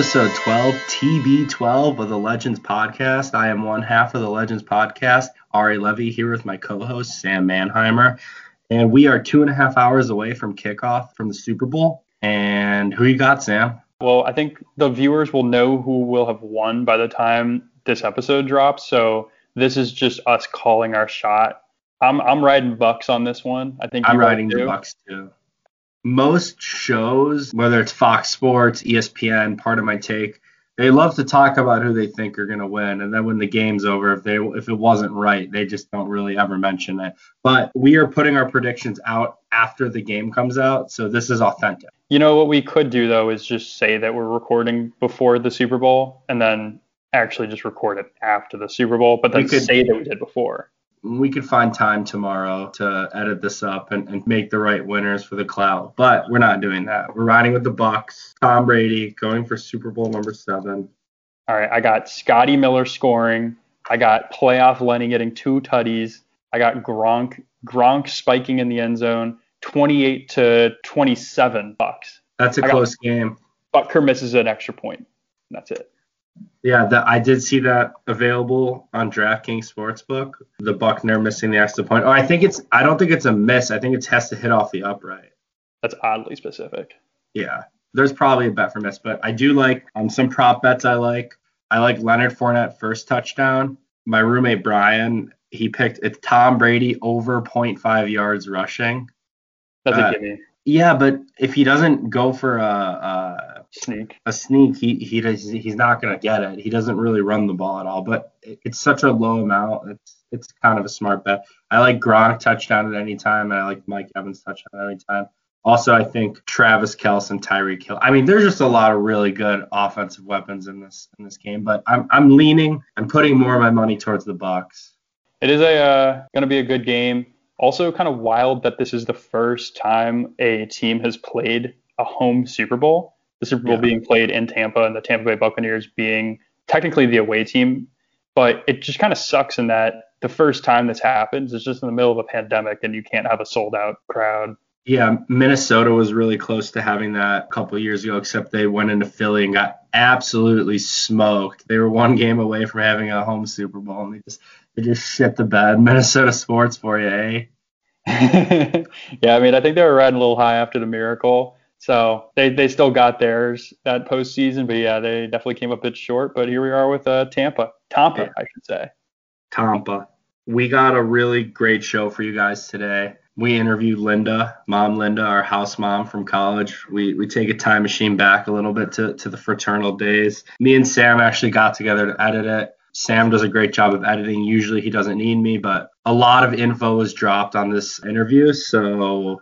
Episode 12, TB12 of the Legends Podcast. I am one half of the Legends Podcast, Ari Levy, here with my co-host, Sam Manheimer. And we are 2.5 hours away from kickoff from the Super Bowl. And who you got, Sam? Well, I think the viewers will know who will have won by the time this episode drops. So this is just us calling our shot. I'm riding Bucks on this one. I think I'm riding the Bucks too. Most shows, whether it's Fox Sports, ESPN, Part of My Take, they love to talk about who they think are going to win. And then when the game's over, if it wasn't right, they just don't really ever mention it. But we are putting our predictions out after the game comes out. So this is authentic. You know, what we could do, though, is just say that we're recording before the Super Bowl and then actually just record it after the Super Bowl. But then say that we did before. We could find time tomorrow to edit this up and make the right winners for the clout, but we're not doing that. We're riding with the Bucks. Tom Brady going for Super Bowl number 7. All right, I got Scotty Miller scoring. I got playoff Lenny getting 2 tutties. I got Gronk spiking in the end zone, 28-27 Bucks. That's a close game. Butker misses an extra point. That's it. Yeah, I did see that available on DraftKings Sportsbook. The Buccaneers missing the extra point. Oh, I don't think it's a miss. I think it has to hit off the upright. That's oddly specific. Yeah, there's probably a bet for miss, but I do like some prop bets I like. I like Leonard Fournette first touchdown. My roommate Brian, he picked it's Tom Brady over 0.5 yards rushing. That's a gimme. Yeah, but if he doesn't go for a sneak, he's not gonna get it. He doesn't really run the ball at all, but it's such a low amount. It's kind of a smart bet. I like Gronk touchdown at any time, and I like Mike Evans touchdown at any time. Also, I think Travis Kelce and Tyreek Hill. I mean, there's just a lot of really good offensive weapons in this game, but I'm putting more of my money towards the Bucs. It is gonna be a good game. Also, kind of wild that this is the first time a team has played a home Super Bowl. The Super Bowl being played in Tampa and the Tampa Bay Buccaneers being technically the away team. But it just kind of sucks in that the first time this happens is just in the middle of a pandemic and you can't have a sold-out crowd. Yeah, Minnesota was really close to having that a couple of years ago, except they went into Philly and got absolutely smoked. They were one game away from having a home Super Bowl, and they just shit the bed. Minnesota sports for you, eh? Yeah, I mean, I think they were riding a little high after the miracle. So they still got theirs that postseason. But, yeah, they definitely came up a bit short. But here we are with Tampa, I should say. Tampa. We got a really great show for you guys today. We interviewed Linda, our house mom from college. We take a time machine back a little bit to the fraternal days. Me and Sam actually got together to edit it. Sam does a great job of editing. Usually he doesn't need me, but a lot of info was dropped on this interview. So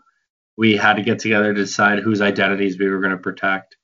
we had to get together to decide whose identities we were going to protect.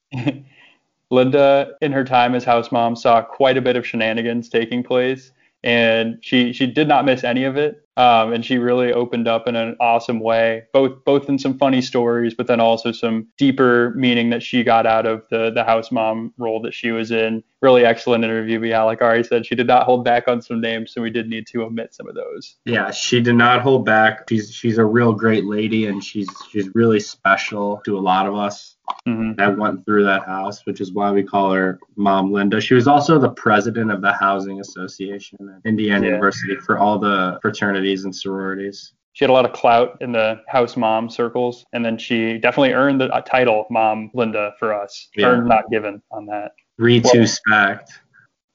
Linda, in her time as house mom, saw quite a bit of shenanigans taking place, and she did not miss any of it. And she really opened up in an awesome way, both in some funny stories, but then also some deeper meaning that she got out of the house mom role that she was in. Really excellent interview. But yeah, like Ari said, she did not hold back on some names, so we did need to omit some of those. Yeah, she did not hold back. She's a real great lady, and she's really special to a lot of us that went through that house, which is why we call her Mom Linda. She was also the president of the Housing Association at Indiana University for all the fraternities and sororities. She had a lot of clout in the house mom circles, and then she definitely earned the title Mom Linda for us. Yeah. Earned, not given on that. Retrospect.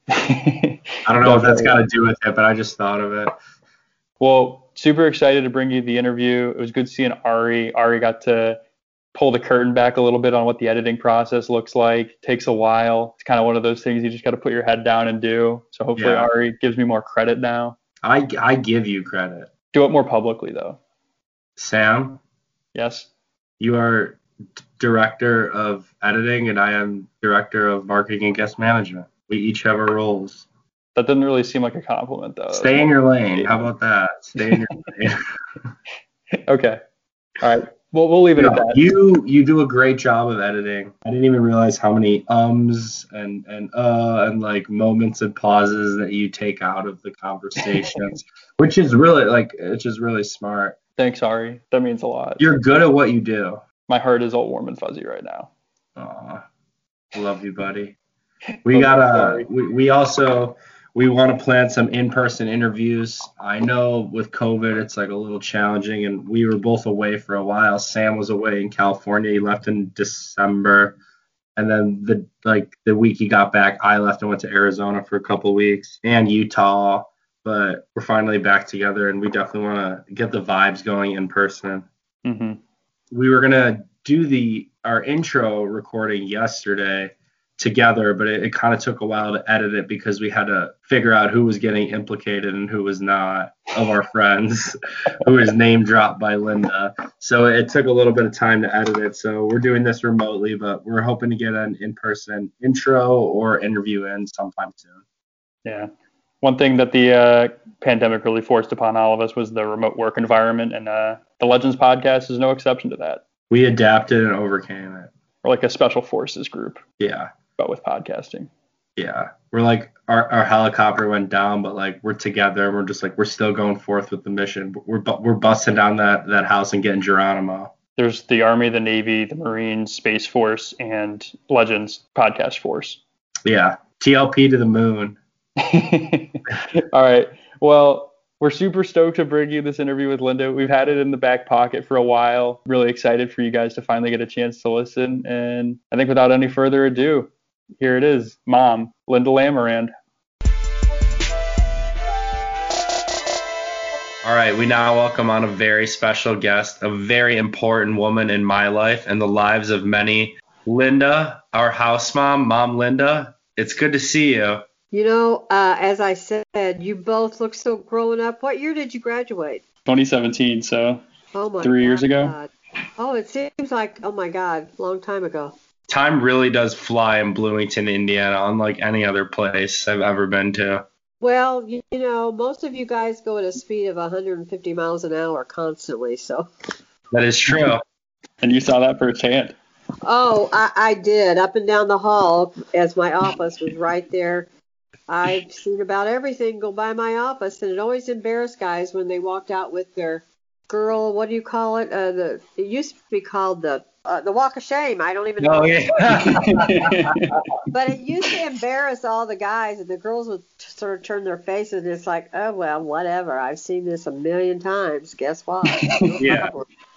I don't know if that's got to do with it, but I just thought of it. Well, super excited to bring you the interview. It was good seeing Ari. Ari got to pull the curtain back a little bit on what the editing process looks like. It takes a while. It's kind of one of those things you just got to put your head down and do. So hopefully Ari gives me more credit now. I give you credit. Do it more publicly, though. Sam? Yes? You are director of editing, and I am director of marketing and guest management. We each have our roles. That doesn't really seem like a compliment, though. Stay in your lane. How about that? Stay in your lane. Okay. All right. Well, we'll leave it at that. You do a great job of editing. I didn't even realize how many ums and like moments and pauses that you take out of the conversations, which is really smart. Thanks, Ari. That means a lot. You're good at what you do. My heart is all warm and fuzzy right now. Aw, love you, buddy. We got a. We want to plan some in-person interviews. I know with COVID, it's like a little challenging, and we were both away for a while. Sam was away in California. He left in December, and then the week he got back, I left and went to Arizona for a couple of weeks and Utah. But we're finally back together, and we definitely want to get the vibes going in person. Mm-hmm. We were gonna do our intro recording yesterday together, but it kind of took a while to edit it because we had to figure out who was getting implicated and who was not of our friends, who was name dropped by Linda. So it took a little bit of time to edit it. So we're doing this remotely, but we're hoping to get an in-person intro or interview in sometime soon. Yeah. One thing that the pandemic really forced upon all of us was the remote work environment, and the Legends podcast is no exception to that. We adapted and overcame it. We're like a special forces group. Yeah. But with podcasting. Yeah. We're like our helicopter went down, but like we're together and we're just like we're still going forth with the mission. We're busting down that house and getting Geronimo. There's the Army, the Navy, the Marines, Space Force, and Legends Podcast Force. Yeah. TLP to the moon. All right. Well, we're super stoked to bring you this interview with Linda. We've had it in the back pocket for a while. Really excited for you guys to finally get a chance to listen. And I think without any further ado, here it is. Mom, Linda Lamirand. All right. We now welcome on a very special guest, a very important woman in my life and the lives of many. Linda, our house mom. Mom Linda, it's good to see you. You know, as I said, you both look so grown up. What year did you graduate? 2017, so 3 years ago. Oh, it seems like, oh, my God, long time ago. Time really does fly in Bloomington, Indiana, unlike any other place I've ever been to. Well, you know, most of you guys go at a speed of 150 miles an hour constantly, so. That is true. And you saw that firsthand. Oh, I did. Up and down the hall, as my office was right there. I've seen about everything go by my office, and it always embarrassed guys when they walked out with their girl, what do you call it? It used to be called the walk of shame. I don't even know. Yeah. But it used to embarrass all the guys, and the girls would sort of turn their faces, and it's like, oh, well, whatever. I've seen this a million times. Guess what? Yeah.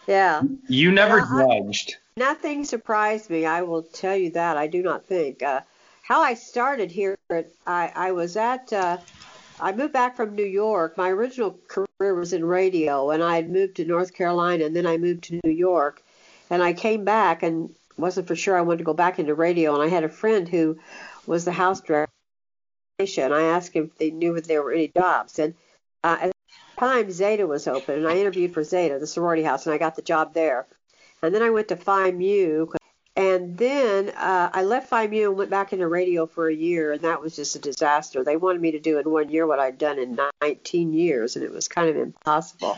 Yeah. You never judged. Nothing surprised me. I will tell you that. I do not think. How I started here, I moved back from New York. My original career was in radio, and I had moved to North Carolina, and then I moved to New York. And I came back and wasn't for sure I wanted to go back into radio, and I had a friend who was the house director, and I asked him if they knew if there were any jobs. And at the time, Zeta was open, and I interviewed for Zeta, the sorority house, and I got the job there. And then I went to Phi Mu. And then I left Phi Mu and went back into radio for a year, and that was just a disaster. They wanted me to do in 1 year what I'd done in 19 years, and it was kind of impossible.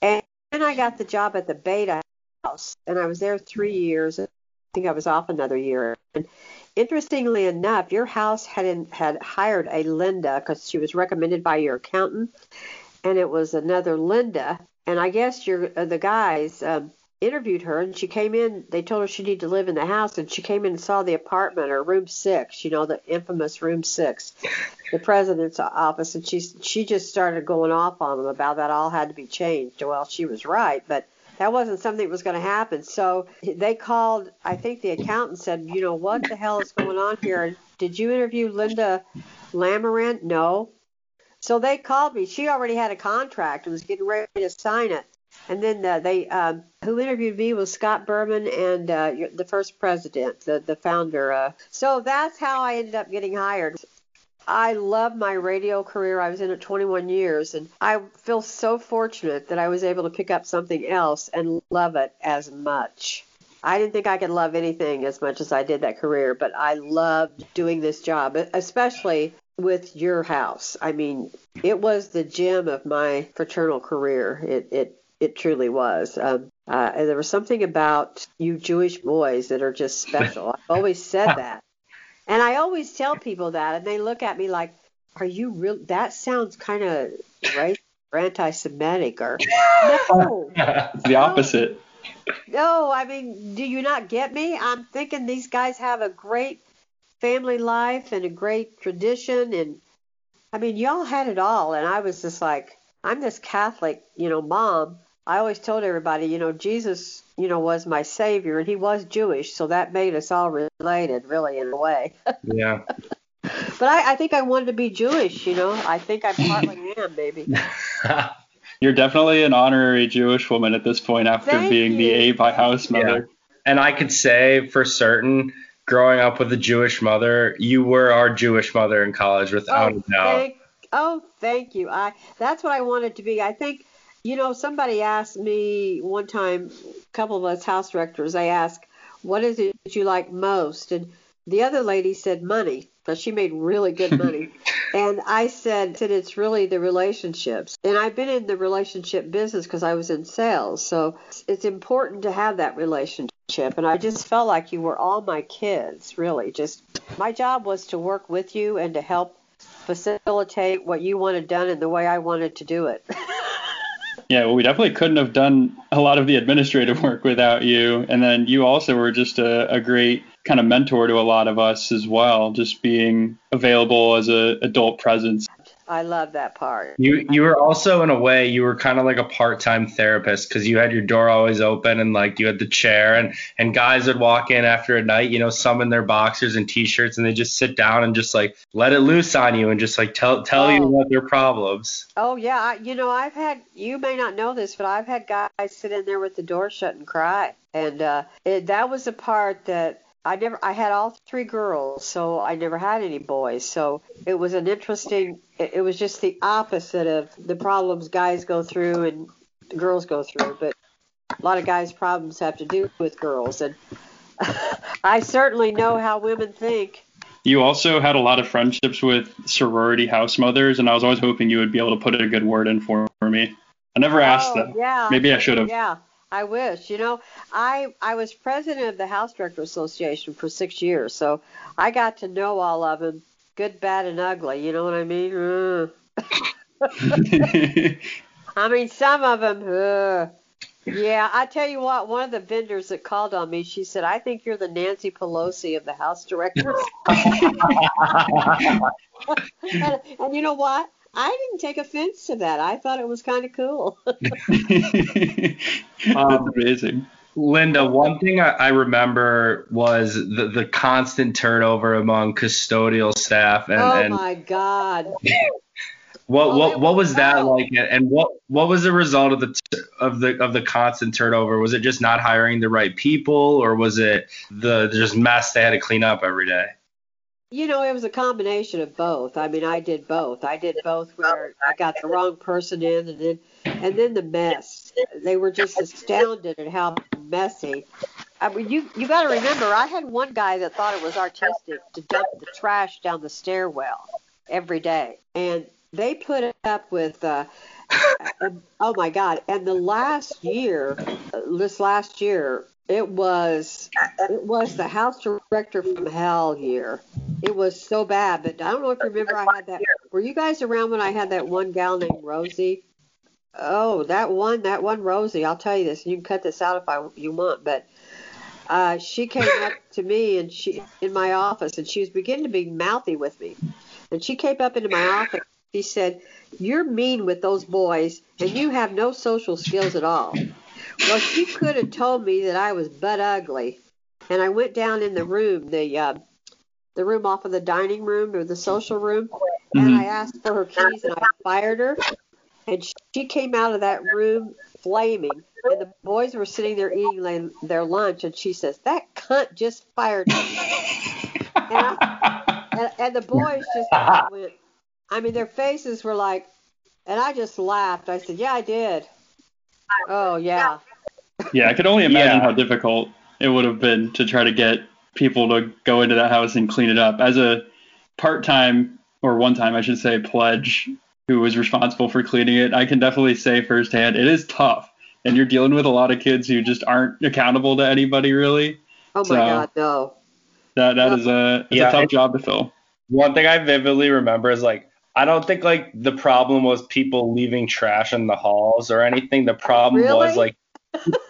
And then I got the job at the Beta House, and I was there 3 years. I think I was off another year. And interestingly enough, your house had hired a Linda because she was recommended by your accountant, and it was another Linda. And I guess the guys interviewed her, and she came in. They told her she needed to live in the house, and she came in and saw the apartment, or room 6, you know, the infamous room 6, the president's office, and she just started going off on them about that all had to be changed. Well, she was right, but that wasn't something that was going to happen. So they called, I think the accountant said, you know, what the hell is going on here? Did you interview Linda Lamirand? No. So they called me. She already had a contract and was getting ready to sign it. And then who interviewed me was Scott Berman and the first president, the founder. So that's how I ended up getting hired. I love my radio career. I was in it 21 years, and I feel so fortunate that I was able to pick up something else and love it as much. I didn't think I could love anything as much as I did that career, but I loved doing this job, especially with your house. I mean, it was the gem of my fraternal career. It truly was. And there was something about you Jewish boys that are just special. I've always said that. And I always tell people that, and they look at me like, are you real? That sounds kind of racist or anti-Semitic. Or, no. It's the opposite. No, I mean, do you not get me? I'm thinking these guys have a great family life and a great tradition. And I mean, y'all had it all. And I was just like, I'm this Catholic, mom. I always told everybody, Jesus, was my savior, and he was Jewish. So that made us all related, really, in a way. Yeah. But I think I wanted to be Jewish, I think I partly am, maybe. You're definitely an honorary Jewish woman at this point after being the AEPi house mother. Yeah. And I could say for certain, growing up with a Jewish mother, you were our Jewish mother in college without a doubt. Thank you. That's what I wanted to be. I think, somebody asked me one time, a couple of us house rectors, they asked, what is it you like most? And the other lady said money. But she made really good money. And I said that it's really the relationships. And I've been in the relationship business because I was in sales. So it's important to have that relationship. And I just felt like you were all my kids, really. Just my job was to work with you and to help facilitate what you wanted done and the way I wanted to do it. Yeah, well, we definitely couldn't have done a lot of the administrative work without you. And then you also were just a great kind of mentor to a lot of us as well, just being available as a adult presence. I love that part. You were also, in a way, you were kind of like a part-time therapist, because you had your door always open and like you had the chair, and guys would walk in after a night, some in their boxers and t-shirts, and they just sit down and just like let it loose on you and just like tell you about their problems. Oh yeah, I've had, you may not know this, but I've had guys sit in there with the door shut and cry, and that was the part that. I had all three girls, so I never had any boys. So it was it was just the opposite of the problems guys go through and girls go through. But a lot of guys' problems have to do with girls. And I certainly know how women think. You also had a lot of friendships with sorority house mothers, and I was always hoping you would be able to put a good word in for me. I never asked them. Yeah. Maybe I should have. Yeah. I wish. I was president of the House Director Association for 6 years, so I got to know all of them, good, bad, and ugly. You know what I mean? I mean, some of them. Yeah, I tell you what, one of the vendors that called on me, she said, I think you're the Nancy Pelosi of the House Directors. and you know what? I didn't take offense to that. I thought it was kind of cool. That's amazing. Linda, one thing I remember was the constant turnover among custodial staff. My God. What was that like? And what was the result of the constant turnover? Was it just not hiring the right people, or was it the just mess they had to clean up every day? It was a combination of both. I mean, I did both. Where I got the wrong person in, and then the mess. They were just astounded at how messy. I mean, you got to remember, I had one guy that thought it was artistic to dump the trash down the stairwell every day, and they put it up with. Oh my God! And this last year. It was the house director from hell year. It was so bad, but I don't know if you remember I had that. Were you guys around when I had that one gal named Rosie? Oh, that one Rosie. I'll tell you this. You can cut this out if you want, but she came up to me and she in my office, and she was beginning to be mouthy with me. And she came up into my office. She said, "You're mean with those boys, and you have no social skills at all." Well, she could have told me that I was butt ugly, and I went down in the room, the room off of the dining room or the social room, and I asked for her keys, and I fired her, and she came out of that room flaming, and the boys were sitting there eating their lunch, and she says, "That cunt just fired me." and the boys just went, I mean, their faces were like, and I just laughed. I said, "Yeah, I did." Oh, yeah. Yeah, I could only imagine how difficult it would have been to try to get people to go into that house and clean it up. As a part-time, or one-time, I should say, pledge who was responsible for cleaning it, I can definitely say firsthand, it is tough. And you're dealing with a lot of kids who just aren't accountable to anybody, really. Oh, my God, no. That is a tough job to fill. One thing I vividly remember is, like, I don't think, like, the problem was people leaving trash in the halls or anything. The problem was, like,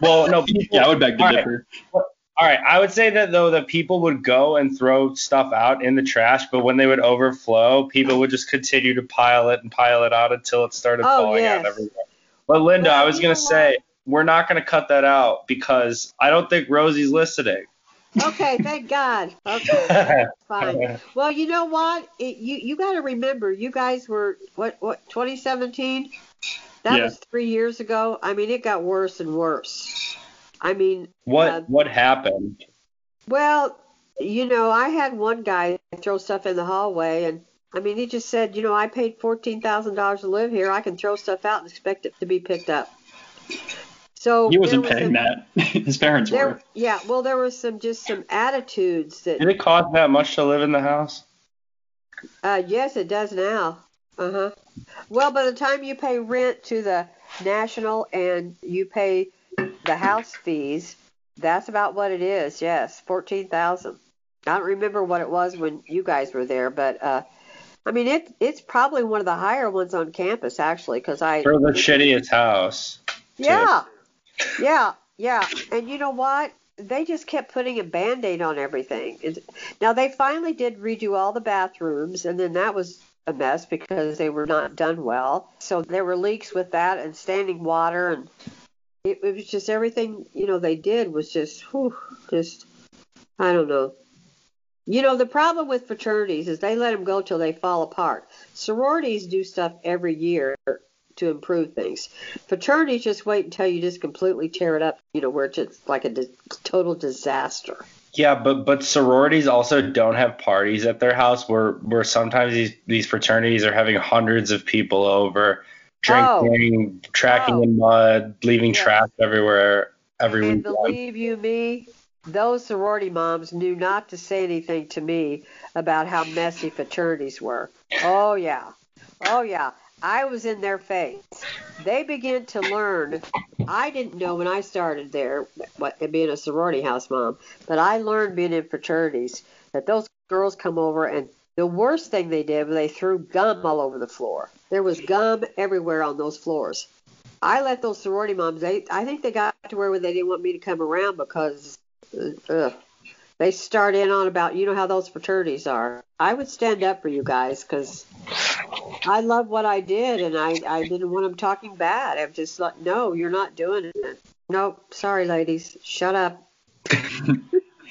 well, no. People, I would beg to differ. All All right. I would say that, though, that people would go and throw stuff out in the trash, but when they would overflow, people would just continue to pile it out until it started falling out everywhere. But, Linda, I was going to say, we're not going to cut that out because I don't think Rosie's listening. Okay, thank God. Okay, fine. Well, you know what? You got to remember, you guys were, what 2017? That was 3 years ago. I mean, it got worse and worse. I mean, what happened? Well, you know, I had one guy throw stuff in the hallway, and I mean, he just said, you know, I paid $14,000 to live here. I can throw stuff out and expect it to be picked up. So he wasn't paying that. His parents were. Yeah, well, there were some attitudes that. Did it cost that much to live in the house? Yes, it does now. Uh-huh. Well, by the time you pay rent to the national and you pay the house fees, that's about what it is. Yes, $14,000. I don't remember what it was when you guys were there, but I mean, it's probably one of the higher ones on campus, actually, because I. For the shittiest house. Yeah, yeah. And you know what? They just kept putting a Band-Aid on everything. Now, they finally did redo all the bathrooms, and then that was a mess because they were not done well. So there were leaks with that and standing water, and it was just everything, you know, they did was just, I don't know. You know, the problem with fraternities is they let them go till they fall apart. Sororities do stuff every year to improve things. Fraternities just wait until you just completely tear it up, you know, where it's just like a total disaster. Yeah, but sororities also don't have parties at their house where sometimes these fraternities are having hundreds of people over, drinking, tracking in mud, leaving trash everywhere. And believe you me, those sorority moms knew not to say anything to me about how messy fraternities were. Oh, yeah. Oh, yeah. I was in their face. They began to learn. I didn't know when I started there, being a sorority house mom, but I learned being in fraternities that those girls come over, and the worst thing they did was they threw gum all over the floor. There was gum everywhere on those floors. I let those sorority moms, I think they got to where they didn't want me to come around because they start in on about, you know how those fraternities are. I would stand up for you guys because I love what I did, and I didn't want them talking bad. I'm just like, no, you're not doing it. Nope, sorry, ladies. Shut up.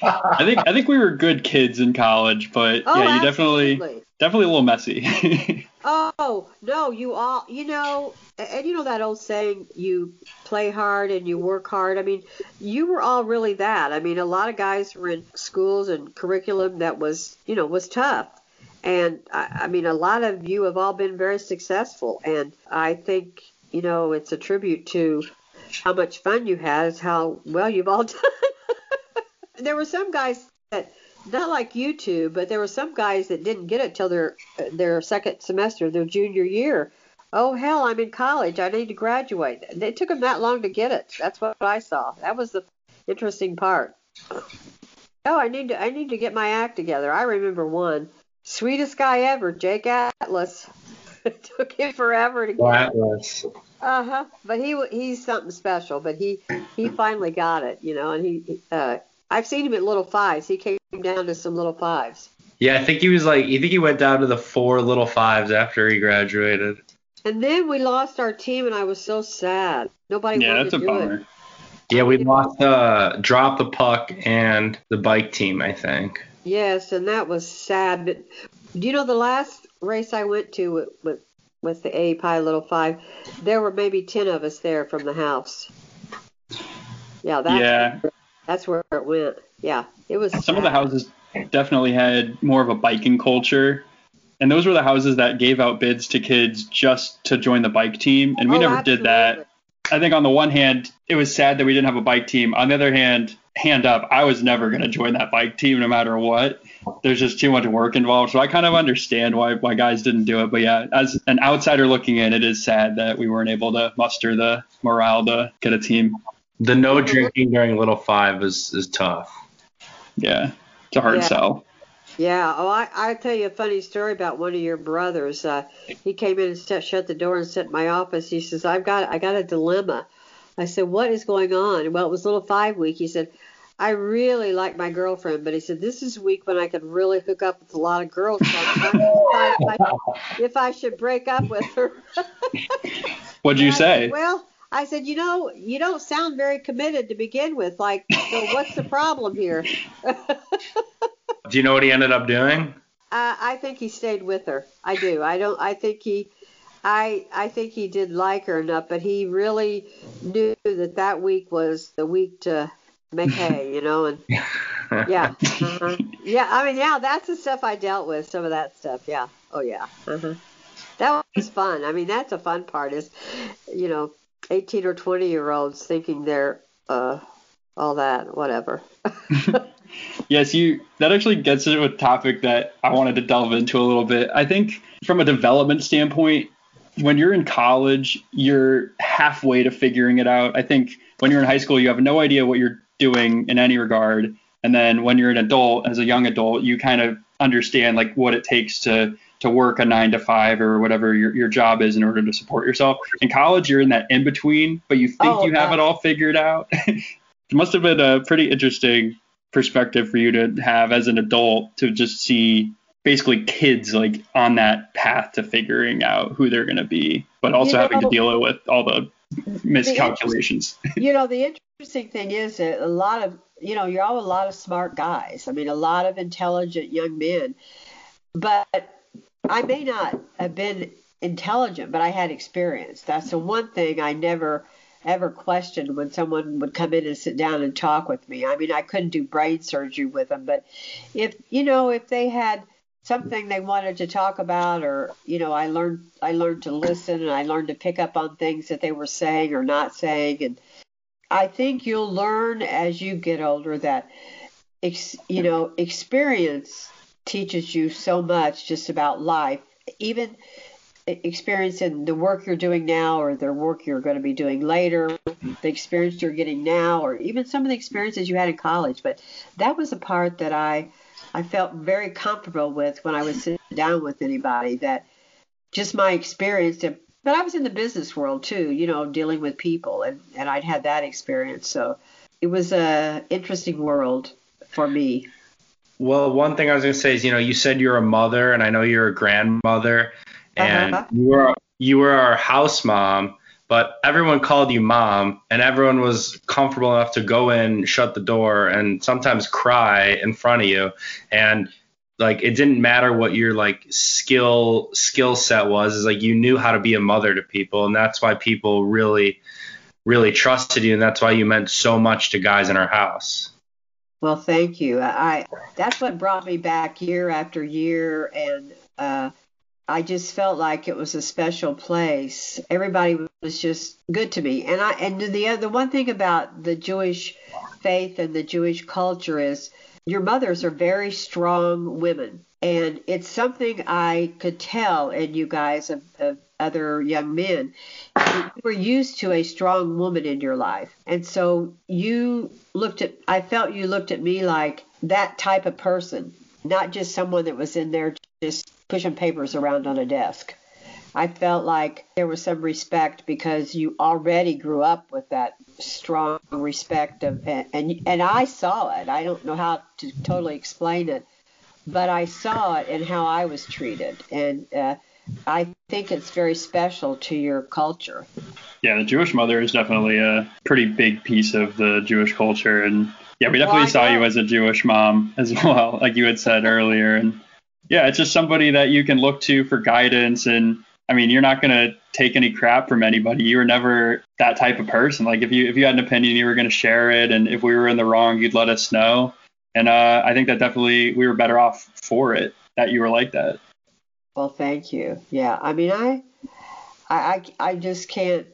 I think we were good kids in college, but yeah, you definitely a little messy. You know that old saying, you play hard and you work hard. I mean, you were all really that. I mean, a lot of guys were in schools and curriculum that was, you know, was tough. And I mean, a lot of you have all been very successful. And I think, you know, it's a tribute to how much fun you had is how well you've all done. There were some guys that, not like you two, but there were some guys that didn't get it till their second semester, their junior year. Oh, hell, I'm in college. I need to graduate. It took them that long to get it. That's what I saw. That was the interesting part. Oh, I need to get my act together. I remember one. Sweetest guy ever, Jake Atlas. It took him forever to get Atlas. Uh-huh. But he's something special. But he finally got it, you know. And I've seen him at Little Fives. He came down to some Little Fives. Yeah, I think he was like, I think he went down to the 4 Little Fives after he graduated. And then we lost our team, and I was so sad. Nobody wanted to do it. Yeah, that's a bummer. Yeah, we lost Drop the Puck and the bike team, I think. Yes, and that was sad. But do you know the last race I went to with the AEPi Little Five, there were maybe 10 of us there from the house. Yeah, that's where it went. Yeah, it was. Some of the houses definitely had more of a biking culture. And those were the houses that gave out bids to kids just to join the bike team. And we never did that. I think on the one hand, it was sad that we didn't have a bike team. On the other hand, hand up, I was never going to join that bike team no matter what. There's just too much work involved. So I kind of understand why guys didn't do it. But yeah, as an outsider looking in, it is sad that we weren't able to muster the morale to get a team. The no drinking during Little Five is tough. Yeah, it's a hard sell. Yeah. Oh, I tell you a funny story about one of your brothers. He came in and shut the door and sat in my office. He says, I got a dilemma. I said, what is going on? Well, it was Little 5 week. He said, I really like my girlfriend, but he said, this is a week when I could really hook up with a lot of girls. if I should break up with her. What'd you say? I said, you know, you don't sound very committed to begin with. Like, so what's the problem here? Do you know what he ended up doing? I think he stayed with her. I do. I don't. I think he did like her enough, but he really knew that week was the week to make hay, you know, and yeah, uh-huh. Yeah. I mean, yeah, that's the stuff I dealt with. Some of that stuff, yeah. Oh yeah, uh-huh. That was fun. I mean, that's a fun part is, you know, 18 or 20-year-olds thinking they're all that, whatever. Yes, that actually gets into a topic that I wanted to delve into a little bit. I think from a development standpoint, when you're in college, you're halfway to figuring it out. I think when you're in high school, you have no idea what you're doing in any regard. And then when you're an adult, as a young adult, you kind of understand like what it takes to work a 9-to-5 or whatever your job is in order to support yourself. In college, you're in that in between, but you think have it all figured out. It must have been a pretty interesting perspective for you to have as an adult to just see basically kids like on that path to figuring out who they're going to be, but also having to deal with all the miscalculations. The interesting thing is that you're all a lot of smart guys. I mean, a lot of intelligent young men, but I may not have been intelligent, but I had experience. That's the one thing I never ever questioned when someone would come in and sit down and talk with me. I mean, I couldn't do brain surgery with them, but if they had something they wanted to talk about, or, you know, I learned to listen, and I learned to pick up on things that they were saying or not saying. And I think you'll learn as you get older that, experience teaches you so much just about life, even experience in the work you're doing now or the work you're going to be doing later, the experience you're getting now, or even some of the experiences you had in college. But that was a part that I felt very comfortable with when I was sitting down with anybody, that just my experience. But I was in the business world too, dealing with people, and I'd had that experience. So it was an interesting world for me. Well, one thing I was going to say is, you said you're a mother, and I know you're a grandmother. And uh-huh. you were our house mom, but everyone called you mom, and everyone was comfortable enough to go in, shut the door, and sometimes cry in front of you. And like, it didn't matter what your like skill set was. It's like you knew how to be a mother to people, and that's why people really, really trusted you, and that's why you meant so much to guys in our house. Well, thank you. That's what brought me back year after year, and I just felt like it was a special place. Everybody was just good to me. And the one thing about the Jewish faith and the Jewish culture is your mothers are very strong women. And it's something I could tell in you guys of other young men. You were used to a strong woman in your life. And so I felt you looked at me like that type of person, not just someone that was in there just pushing papers around on a desk. I felt like there was some respect because you already grew up with that strong respect of, and I saw it. I don't know how to totally explain it, but I saw it in how I was treated, and I think it's very special to your culture. Yeah, the Jewish mother is definitely a pretty big piece of the Jewish culture, and yeah, we definitely saw you as a Jewish mom as well, like you had said earlier, and yeah, it's just somebody that you can look to for guidance. And I mean, you're not going to take any crap from anybody. You were never that type of person. Like if you had an opinion, you were going to share it. And if we were in the wrong, you'd let us know. And I think that definitely we were better off for it, that you were like that. Well, thank you. Yeah. I mean, I just can't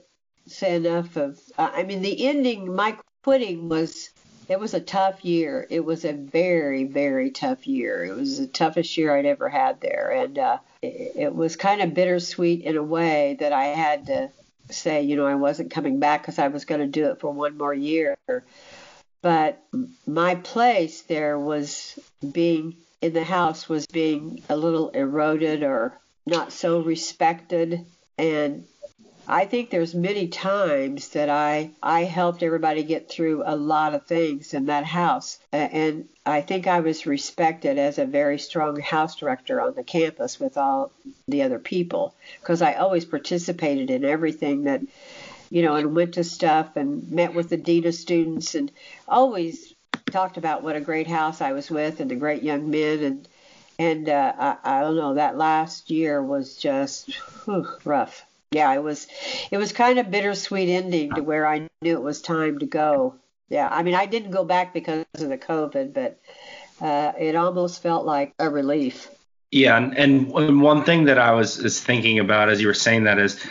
say enough of, the ending, my quitting was, it was a tough year. It was a very, very tough year. It was the toughest year I'd ever had there. And it was kind of bittersweet in a way that I had to say, I wasn't coming back because I was going to do it for one more year. But my place there was being in the house was being a little eroded or not so respected. And I think there's many times that I helped everybody get through a lot of things in that house. And I think I was respected as a very strong house director on the campus with all the other people, because I always participated in everything that, you know, and went to stuff and met with the dean of students and always talked about what a great house I was with and the great young men. And I don't know, that last year was just rough. Yeah, it was kind of bittersweet ending to where I knew it was time to go. Yeah, I mean, I didn't go back because of the COVID, but it almost felt like a relief. Yeah, and one thing that I was thinking about as you were saying that is,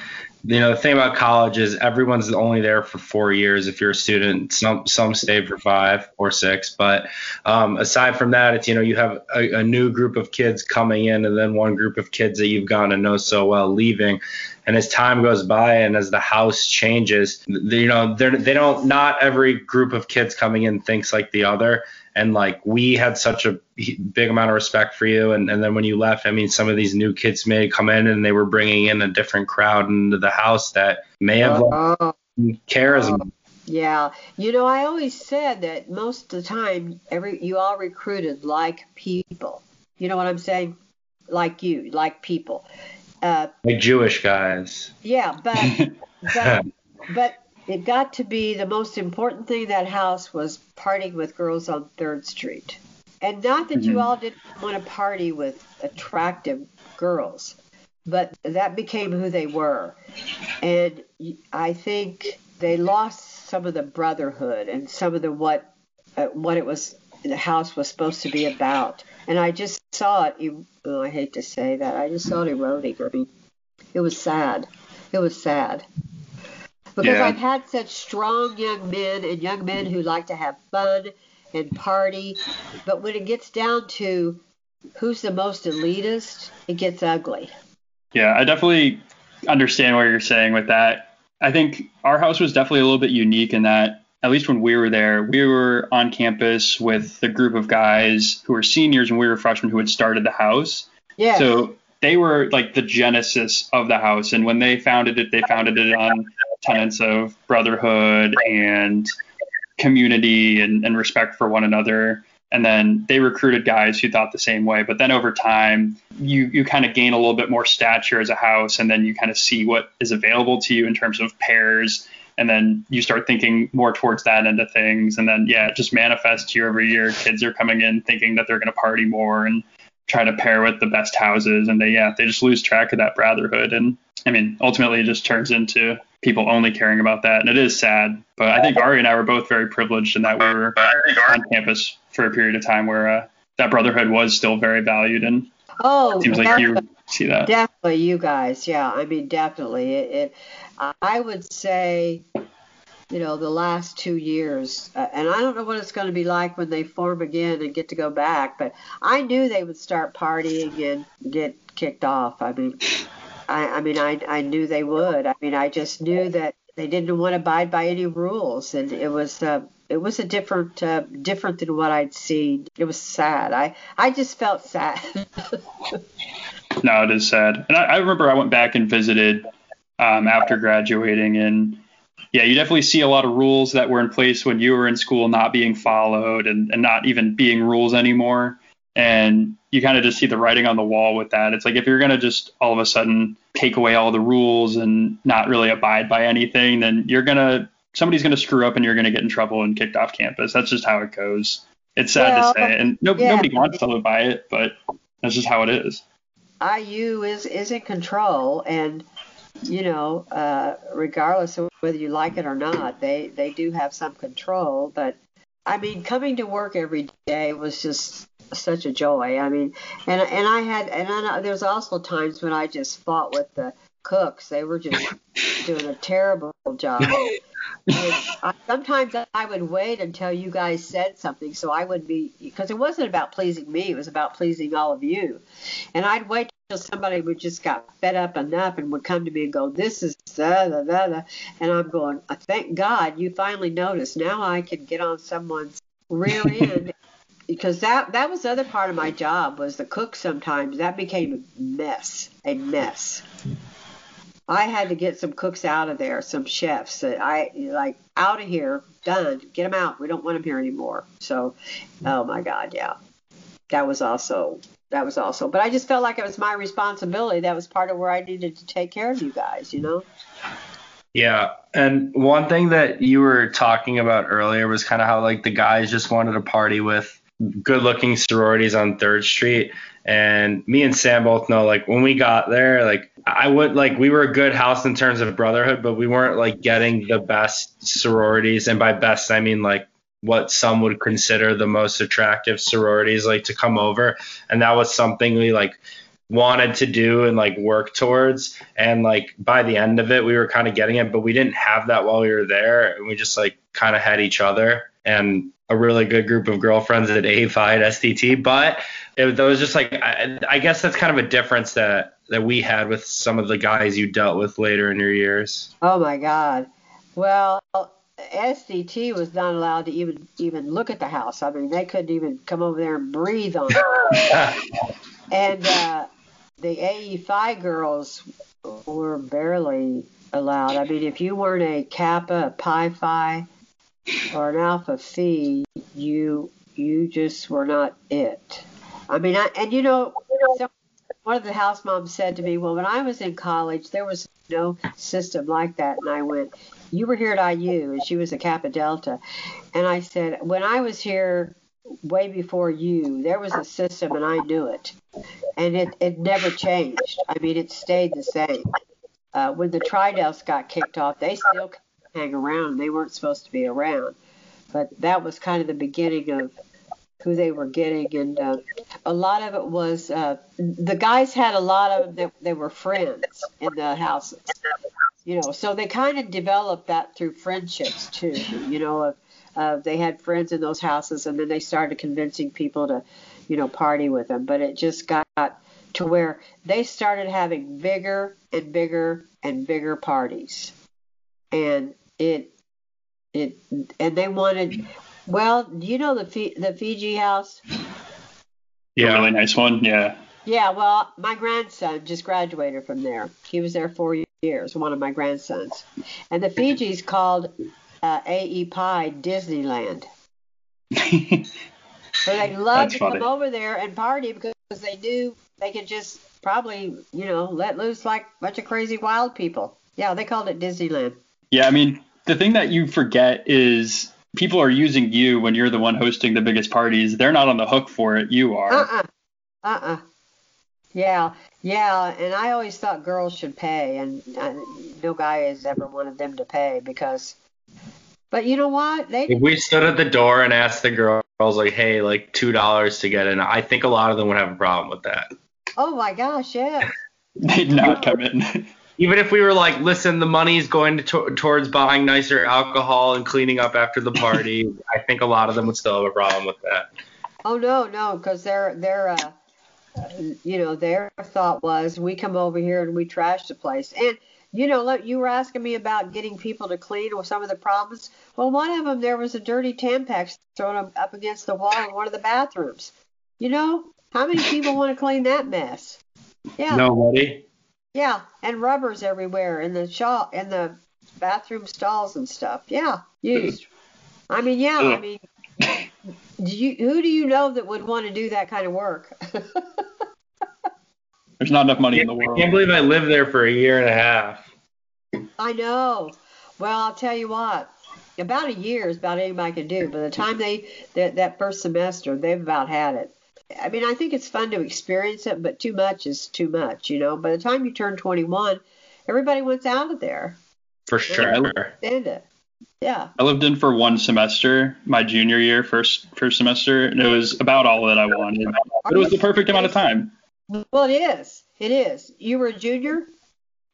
you know, the thing about college is everyone's only there for 4 years if you're a student. Some stay for 5 or 6. But aside from that, it's, you know, you have a new group of kids coming in and then one group of kids that you've gotten to know so well leaving. And as time goes by and as the house changes, you know, they don't, not every group of kids coming in thinks like the other. And like, we had such a big amount of respect for you. And then when you left, I mean, some of these new kids may come in and they were bringing in a different crowd into the house that may have charisma. Yeah. You know, I always said that most of the time, you all recruited like people. You know what I'm saying? Like you, like people. Like Jewish guys. Yeah, but it got to be the most important thing in that house was partying with girls on Third Street. And not that you all didn't want to party with attractive girls, but that became who they were. And I think they lost some of the brotherhood and some of the what it was the house was supposed to be about. And I just saw it. I hate to say that. I just saw it eroding. I mean, it was sad. It was sad. Because I've had such strong young men and young men who like to have fun and party. But when it gets down to who's the most elitist, it gets ugly. Yeah, I definitely understand what you're saying with that. I think our house was definitely a little bit unique in that, at least when we were there, we were on campus with the group of guys who were seniors and we were freshmen who had started the house. Yeah. So they were like the genesis of the house. And when they founded it on tenets of brotherhood and community and respect for one another. And then they recruited guys who thought the same way. But then over time, you kind of gain a little bit more stature as a house. And then you kind of see what is available to you in terms of pairs. And then you start thinking more towards that end of things. And then, yeah, it just manifests year over year. Kids are coming in thinking that they're going to party more and try to pair with the best houses. And they just lose track of that brotherhood. And I mean, ultimately, it just turns into people only caring about that. And it is sad. But I think Ari and I were both very privileged in that we were on campus for a period of time where that brotherhood was still very valued. And it seems like you see that. Definitely, you guys. Yeah, I mean, definitely. I would say, you know, the last 2 years, and I don't know what it's going to be like when they form again and get to go back, but I knew they would start partying and get kicked off. I mean, I knew they would. I mean, I just knew that they didn't want to abide by any rules, and it was a different than what I'd seen. It was sad. I just felt sad. No, it is sad. And I remember I went back and visited after graduating, and yeah, you definitely see a lot of rules that were in place when you were in school not being followed and not even being rules anymore. And you kind of just see the writing on the wall with that. It's like if you're going to just all of a sudden take away all the rules and not really abide by anything, then somebody's going to screw up and you're going to get in trouble and kicked off campus. That's just how it goes. It's sad to say, and nobody wants to live by it, but that's just how it is. IU is in control, and you know, regardless of whether you like it or not, they do have some control. But, I mean, coming to work every day was just such a joy. I mean, and there's also times when I just fought with the cooks. They were just doing a terrible job. Sometimes I would wait until you guys said something so I would be, because it wasn't about pleasing me, it was about pleasing all of you. And I'd wait till somebody would just got fed up enough and would come to me and go, this is da. And I'm going, thank God you finally noticed. Now I can get on someone's rear end. Because that was the other part of my job was the cook sometimes. That became a mess. I had to get some cooks out of there, some chefs that I like out of here, done, get them out. We don't want them here anymore. So, oh my God. Yeah. That was also, but I just felt like it was my responsibility. That was part of where I needed to take care of you guys, you know? Yeah. And one thing that you were talking about earlier was kind of how like the guys just wanted to party with good looking sororities on Third Street. And me and Sam both know, like, when we got there, like, we were a good house in terms of brotherhood, but we weren't, like, getting the best sororities. And by best, I mean, like, what some would consider the most attractive sororities, like, to come over. And that was something we, like, wanted to do and, like, work towards. And, like, by the end of it, we were kind of getting it, but we didn't have that while we were there. And we just, like, kind of had each other and a really good group of girlfriends at AEPi, at SDT. But it was just like, I guess that's kind of a difference that we had with some of the guys you dealt with later in your years. Oh, my God. Well, SDT was not allowed to even look at the house. I mean, they couldn't even come over there and breathe on it. And the AEPhi girls were barely allowed. I mean, if you weren't a Kappa, a Pi Phi, or an Alpha Phi, you just were not it. I mean, one of the house moms said to me, well, when I was in college, there was no system like that. And I went, you were here at IU, and she was a Kappa Delta. And I said, when I was here way before you, there was a system, and I knew it. And it never changed. I mean, it stayed the same. When the Tri-Delts got kicked off, they still hang around. They weren't supposed to be around. But that was kind of the beginning of who they were getting, and a lot of it was the guys had a lot of them that they were friends in the houses, you know, so they kind of developed that through friendships too, you know, they had friends in those houses, and then they started convincing people to, you know, party with them, but it just got to where they started having bigger and bigger and bigger parties, and it and they wanted. Well, do you know the Fiji house? Yeah, a really nice one, yeah. Yeah, well, my grandson just graduated from there. He was there 4 years, one of my grandsons. And the Fiji's called AEPi Disneyland. So they loved to come over there and party because they knew they could just probably, you know, let loose like a bunch of crazy wild people. Yeah, they called it Disneyland. Yeah, I mean, the thing that you forget is – people are using you when you're the one hosting the biggest parties. They're not on the hook for it. You are. Yeah. And I always thought girls should pay, and no guy has ever wanted them to pay because. But you know what? If we stood at the door and asked the girls like, "Hey, like $2 to get in," I think a lot of them would have a problem with that. Oh my gosh! Yeah. They'd not come in. Even if we were like, listen, the money's going towards buying nicer alcohol and cleaning up after the party, I think a lot of them would still have a problem with that. Oh, no, because their thought was, we come over here and we trash the place. And, you know, look, you were asking me about getting people to clean or some of the problems. Well, one of them, there was a dirty Tampax thrown up against the wall in one of the bathrooms. You know, how many people want to clean that mess? Yeah. Nobody. Yeah, and rubbers everywhere in the in the bathroom stalls and stuff. Yeah, used. I mean, yeah. I mean, who do you know that would want to do that kind of work? There's not enough money in the world. I can't believe I lived there for a year and a half. I know. Well, I'll tell you what. About a year is about anybody can do. By the time that first semester, they've about had it. I mean, I think it's fun to experience it, but too much is too much, you know. By the time you turn 21, everybody wants out of there. For sure. Yeah. I lived in for one semester, my junior year, first semester, and it was about all that I wanted. But it was the perfect amount of time. Well, it is. It is. You were a junior?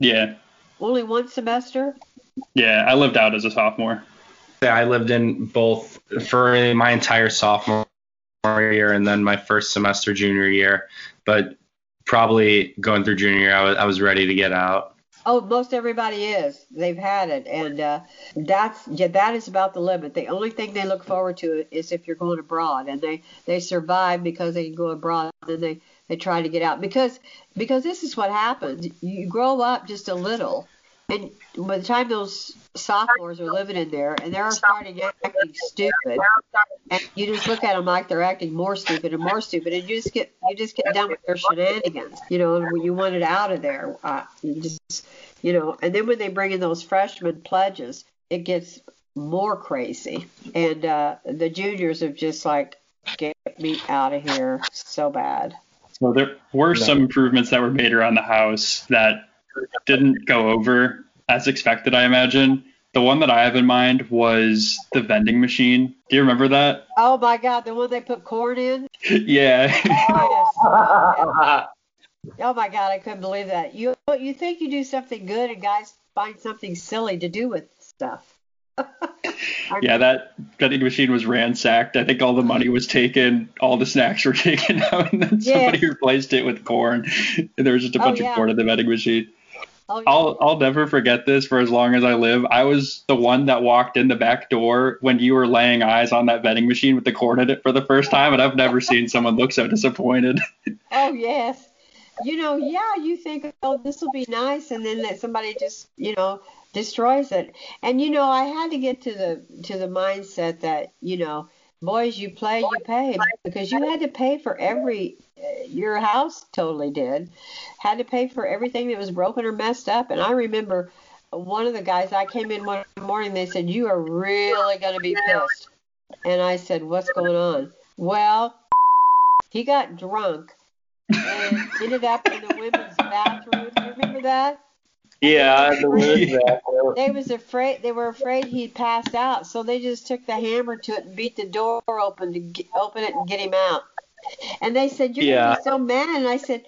Yeah. Only one semester? Yeah, I lived out as a sophomore. Yeah, I lived in both for my entire sophomore year and then my first semester junior year, but probably going through junior year, I was ready to get out. Oh, most everybody is. They've had it, and that is about the limit. The only thing they look forward to is if you're going abroad, and they survive because they can go abroad, and then they They try to get out because this is what happens. You grow up just a little, and by the time those sophomores are living in there and they're starting acting stupid, and you just look at them like they're acting more stupid, and you just get done with their shenanigans. You know, and you want it out of there. And then when they bring in those freshman pledges, it gets more crazy, and the juniors have just like, get me out of here so bad. Well, there were some improvements that were made around the house that didn't go over as expected, I imagine. The one that I have in mind was the vending machine. Do you remember that? Oh, my God. The one they put corn in? Yeah. Oh, my God. I couldn't believe that. You think you do something good, and guys find something silly to do with stuff. Yeah, that vending machine was ransacked. I think all the money was taken, all the snacks were taken out, and then somebody replaced it with corn. And there was just a bunch of corn in the vending machine. Oh, yeah. I'll never forget this for as long as I live. I was the one that walked in the back door when you were laying eyes on that vending machine with the corn in it for the first time, and I've never seen someone look so disappointed. Oh, yes. You think, oh, this will be nice, and then that somebody just, destroys it. And I had to get to the mindset that boys, you play, you pay, because you had to pay for your house totally had to pay for everything that was broken or messed up. And I remember one of the guys, I came in one morning, they said, you are really going to be pissed. And I said, what's going on? Well, he got drunk and ended up in the women's bathroom. Do you remember that? Yeah, they were afraid he passed out, so they just took the hammer to it and beat the door open to open it and get him out. And they said, "You're gonna be so mad." And I said,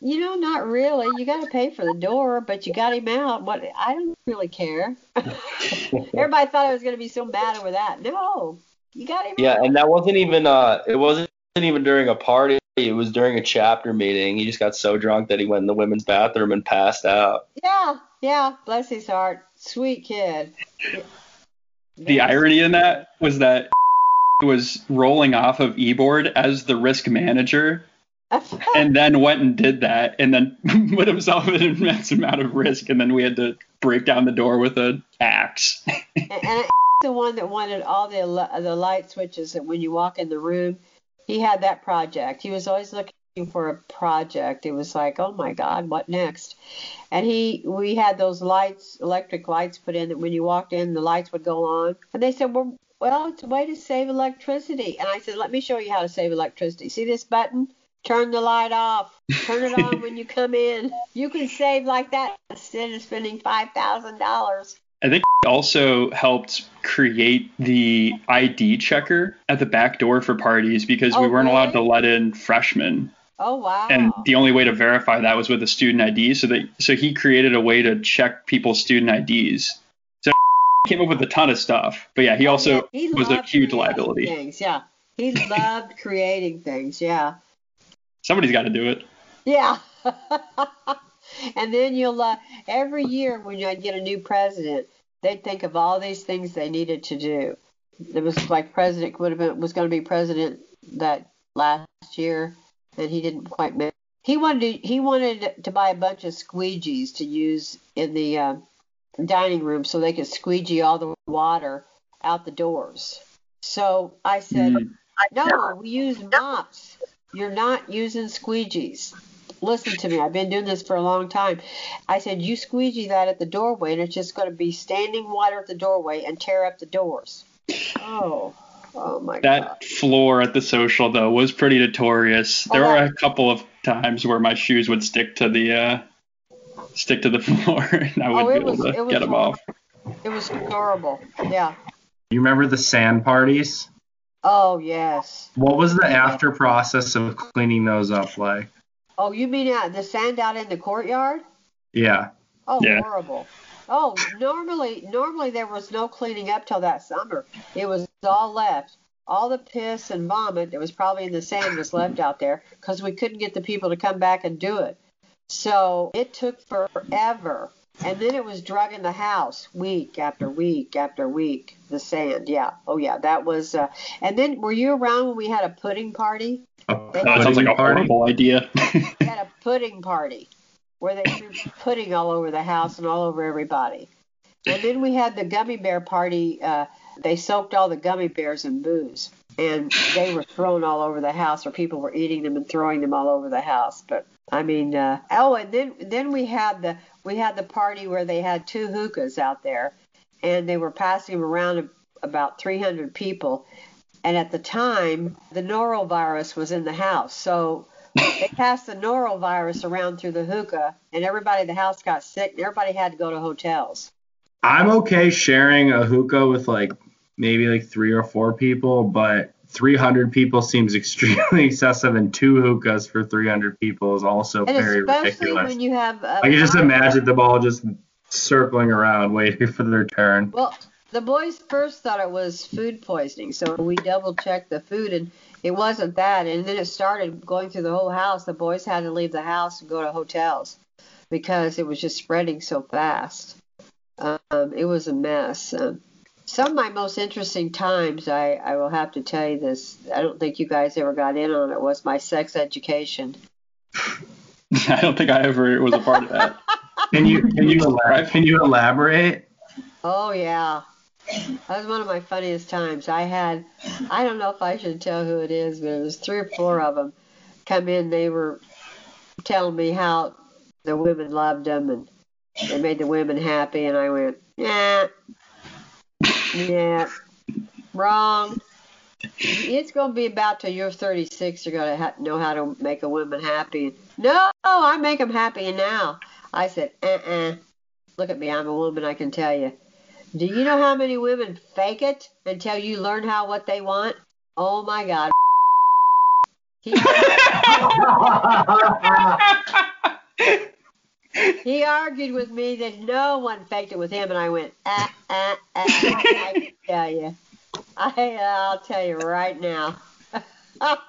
"Not really. You got to pay for the door, but you got him out. What? I don't really care." Everybody thought I was gonna be so mad over that. No, you got him out. Yeah, and that wasn't even it wasn't even during a party. It was during a chapter meeting. He just got so drunk that he went in the women's bathroom and passed out. Yeah. Bless his heart. Sweet kid. The irony in that was that he was rolling off of eBoard as the risk manager and then went and did that and then put himself in an immense amount of risk, and then we had to break down the door with an axe. And the one that wanted all the light switches that when you walk in the room, he had that project. He was always looking for a project. It was like, oh my God, what next? And we had those lights, electric lights put in that when you walked in, the lights would go on. And they said, well, it's a way to save electricity. And I said, let me show you how to save electricity. See this button? Turn the light off. Turn it on when you come in. You can save like that instead of spending $5,000. I think it also helped create the ID checker at the back door for parties because we weren't allowed to let in freshmen. Oh, wow. And the only way to verify that was with a student ID. So he created a way to check people's student IDs. So he came up with a ton of stuff. But, yeah, he also he was a huge liability. Things, yeah. He loved creating things, yeah. Somebody's got to do it. Yeah. And then you'll every year when you get a new president, they'd think of all these things they needed to do. There was like president was going to be president that last year, and he didn't quite make it. He wanted to buy a bunch of squeegees to use in the dining room so they could squeegee all the water out the doors. So I said, no, we use mops. You're not using squeegees. Listen to me. I've been doing this for a long time. I said, you squeegee that at the doorway, and it's just going to be standing water at the doorway and tear up the doors. Oh my God. That floor at the social, though, was pretty notorious. There were a couple of times where my shoes would stick to the floor, and I wouldn't be able to get them off. It was horrible. Yeah. You remember the sand parties? Oh, yes. What was the after process of cleaning those up like? Oh, you mean the sand out in the courtyard? Yeah. Oh, yeah. Horrible. Oh, normally there was no cleaning up till that summer. It was all left. All the piss and vomit that was probably in the sand was left out there because we couldn't get the people to come back and do it. So it took forever And then it was drugging the house week after week after week, the sand. Yeah. Oh, yeah. That was and then were you around when we had a pudding party? That sounds like a horrible idea. We had a pudding party where they threw pudding all over the house and all over everybody. And then we had the gummy bear party. They soaked all the gummy bears in booze, and they were thrown all over the house, or people were eating them and throwing them all over the house. But I mean, and then we had the party where they had two hookahs out there, and they were passing them around about 300 people. And at the time, the norovirus was in the house, so they passed the norovirus around through the hookah, and everybody in the house got sick, and everybody had to go to hotels. I'm okay sharing a hookah with maybe 3 or 4 people, but 300 people seems extremely excessive, and 2 hookahs for 300 people is also very ridiculous. Especially when you have I can just imagine them all just circling around waiting for their turn. Well, the boys first thought it was food poisoning, so we double-checked the food, and it wasn't that. And then it started going through the whole house. The boys had to leave the house and go to hotels because it was just spreading so fast. It was a mess. Some of my most interesting times, I will have to tell you this, I don't think you guys ever got in on it, was my sex education. I don't think I ever was a part of that. Can you elaborate? Oh, yeah. That was one of my funniest times. I don't know if I should tell who it is, but it was 3 or 4 of them come in. They were telling me how the women loved them, and they made the women happy, and I went, yeah, wrong. It's going to be about till you're 36, you're going to know how to make a woman happy. No, I make them happy now. I said, look at me, I'm a woman, I can tell you. Do you know how many women fake it until you learn what they want? Oh, my God. He argued with me that no one faked it with him, and I went, I tell you. I'll tell you right now. That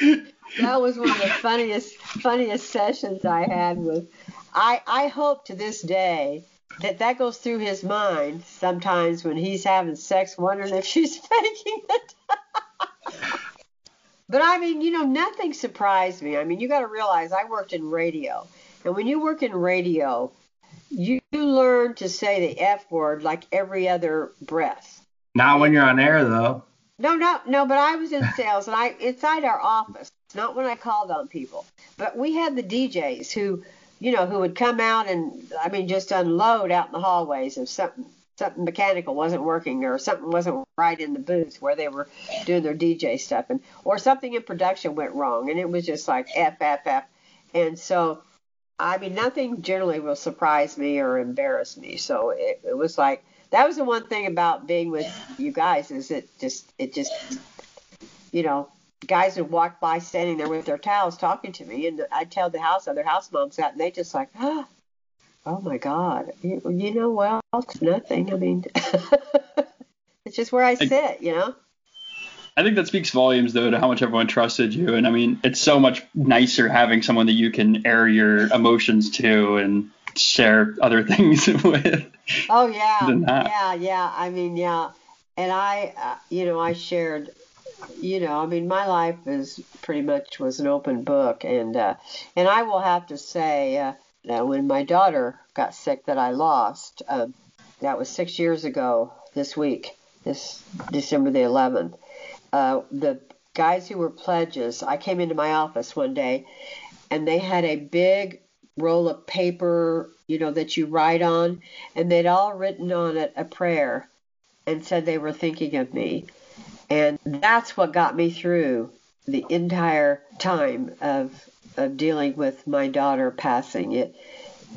was one of the funniest sessions I had with. I hope to this day that goes through his mind sometimes when he's having sex, wondering if she's faking it. But, I mean, nothing surprised me. I mean, you got to realize I worked in radio. And when you work in radio, you learn to say the F word like every other breath. Not when you're on air, though. No. But I was in sales, and inside our office. Not when I called on people, but we had the DJs who would come out and just unload out in the hallways if something mechanical wasn't working or something wasn't right in the booth where they were doing their DJ stuff, and or something in production went wrong, and it was just like F. And so. Nothing generally will surprise me or embarrass me. So it was like, that was the one thing about being with you guys is it just, guys would walk by standing there with their towels talking to me. And I'd tell other house moms that, and they just like, oh my God, well, it's nothing. It's just where I sit, I think that speaks volumes, though, to how much everyone trusted you. And, it's so much nicer having someone that you can air your emotions to and share other things with. Oh, yeah. Yeah. Yeah. And I, I shared, my life is pretty much was an open book. And I will have to say that when my daughter got sick that I lost, that was 6 years ago this week, this December the 11th. The guys who were pledges, I came into my office one day, and they had a big roll of paper, that you write on, and they'd all written on it a prayer and said they were thinking of me. And that's what got me through the entire time of dealing with my daughter passing.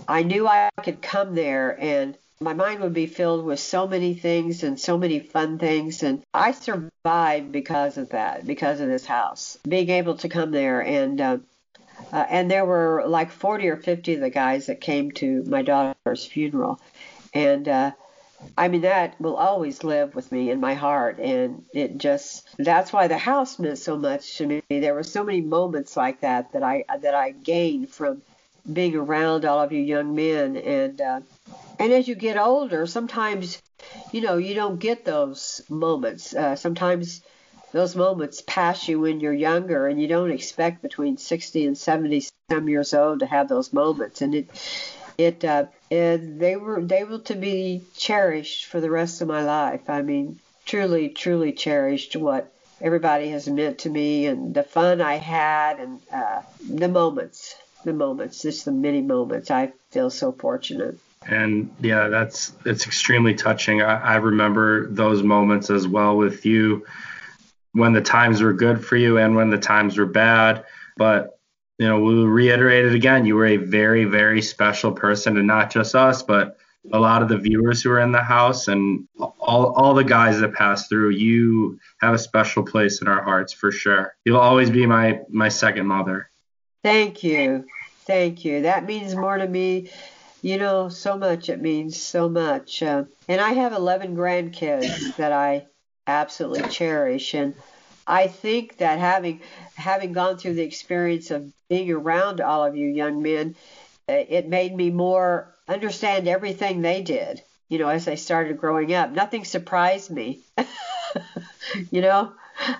I knew I could come there, and my mind would be filled with so many things and so many fun things. And I survived because of that, because of this house, being able to come there. And there were 40 or 50 of the guys that came to my daughter's funeral. And that will always live with me in my heart. And it just, that's why the house meant so much to me. There were so many moments like that I gained from being around all of you young men. And as you get older, sometimes, you know, you don't get those moments. Sometimes those moments pass you when you're younger, and you don't expect between 60 and 70 some years old to have those moments. And they were to be cherished for the rest of my life. I mean, truly, truly cherished what everybody has meant to me, and the fun I had, and the moments, just the many moments. I feel so fortunate. And yeah, it's extremely touching. I remember those moments as well with you, when the times were good for you and when the times were bad. But, you know, we'll reiterate it again. You were a very, very special person to not just us, but a lot of the viewers who are in the house, and all the guys that pass through. You have a special place in our hearts for sure. You'll always be my second mother. Thank you. Thank you. That means more to me. You know, so much. It means so much. And I have 11 grandkids that I absolutely cherish. And I think that having gone through the experience of being around all of you young men, it made me more understand everything they did, you know, as I started growing up. Nothing surprised me, you know.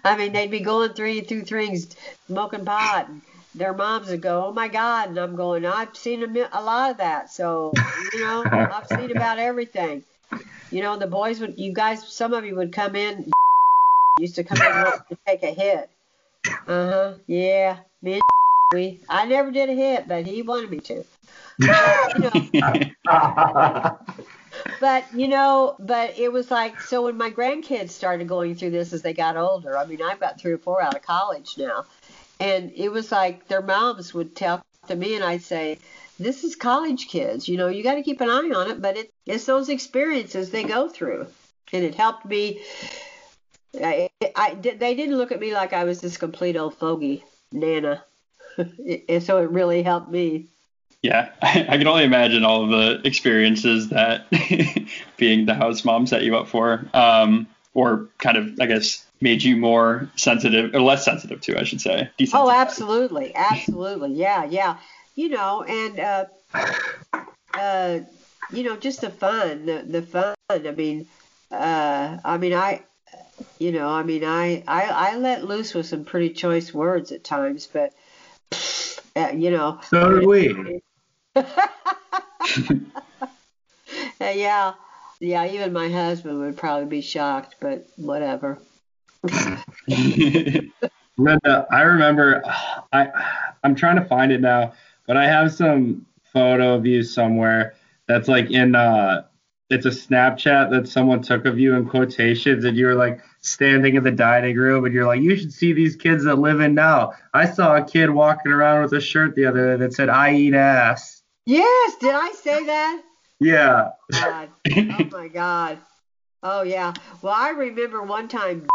I mean, they'd be going through things, smoking pot, and their moms would go, oh, my God. And I'm going, I've seen a lot of that. So, you know, I've seen about everything. You know, the boys would, you guys, some of you would come in, used to come in to take a hit. Uh-huh, yeah. Me and I never did a hit, but he wanted me to. But it was like, so when my grandkids started going through this as they got older, I mean, I've got 3 or 4 out of college now. And it was like their moms would tell to me, and I'd say, this is college kids. You know, you got to keep an eye on it, but it's those experiences they go through. And it helped me. They didn't look at me like I was this complete old fogey, Nana. And so it really helped me. Yeah, I can only imagine all of the experiences that being the house mom set you up for, or kind of, I guess, made you more sensitive, or less sensitive to, I should say. Oh, absolutely. Absolutely. Yeah. Yeah. You know, and, you know, just the fun, the fun. I let loose with some pretty choice words at times, but, you know. So did we. Yeah. Yeah. Even my husband would probably be shocked, but whatever. Linda, I remember I'm trying to find it now, but I have some photo of you somewhere that's like in it's a Snapchat that someone took of you in quotations, and you were like standing in the dining room and you're like, you should see these kids that live in now. I saw a kid walking around with a shirt the other day that said, I eat ass. Yes, did I say that? Yeah. Oh my god. Oh yeah. Well, I remember one time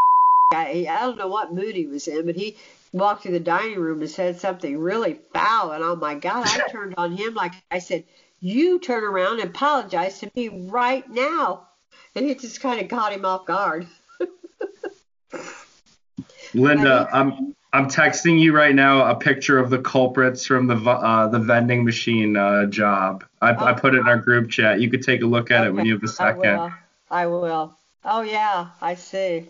I don't know what mood he was in, but he walked through the dining room and said something really foul. And oh, my God, I turned on him like I said, you turn around and apologize to me right now. And it just kind of caught him off guard. Linda, I'm texting you right now a picture of the culprits from the vending machine job. I put it in our group chat. You could take a look at it when you have a second. I will. Oh, yeah, I see.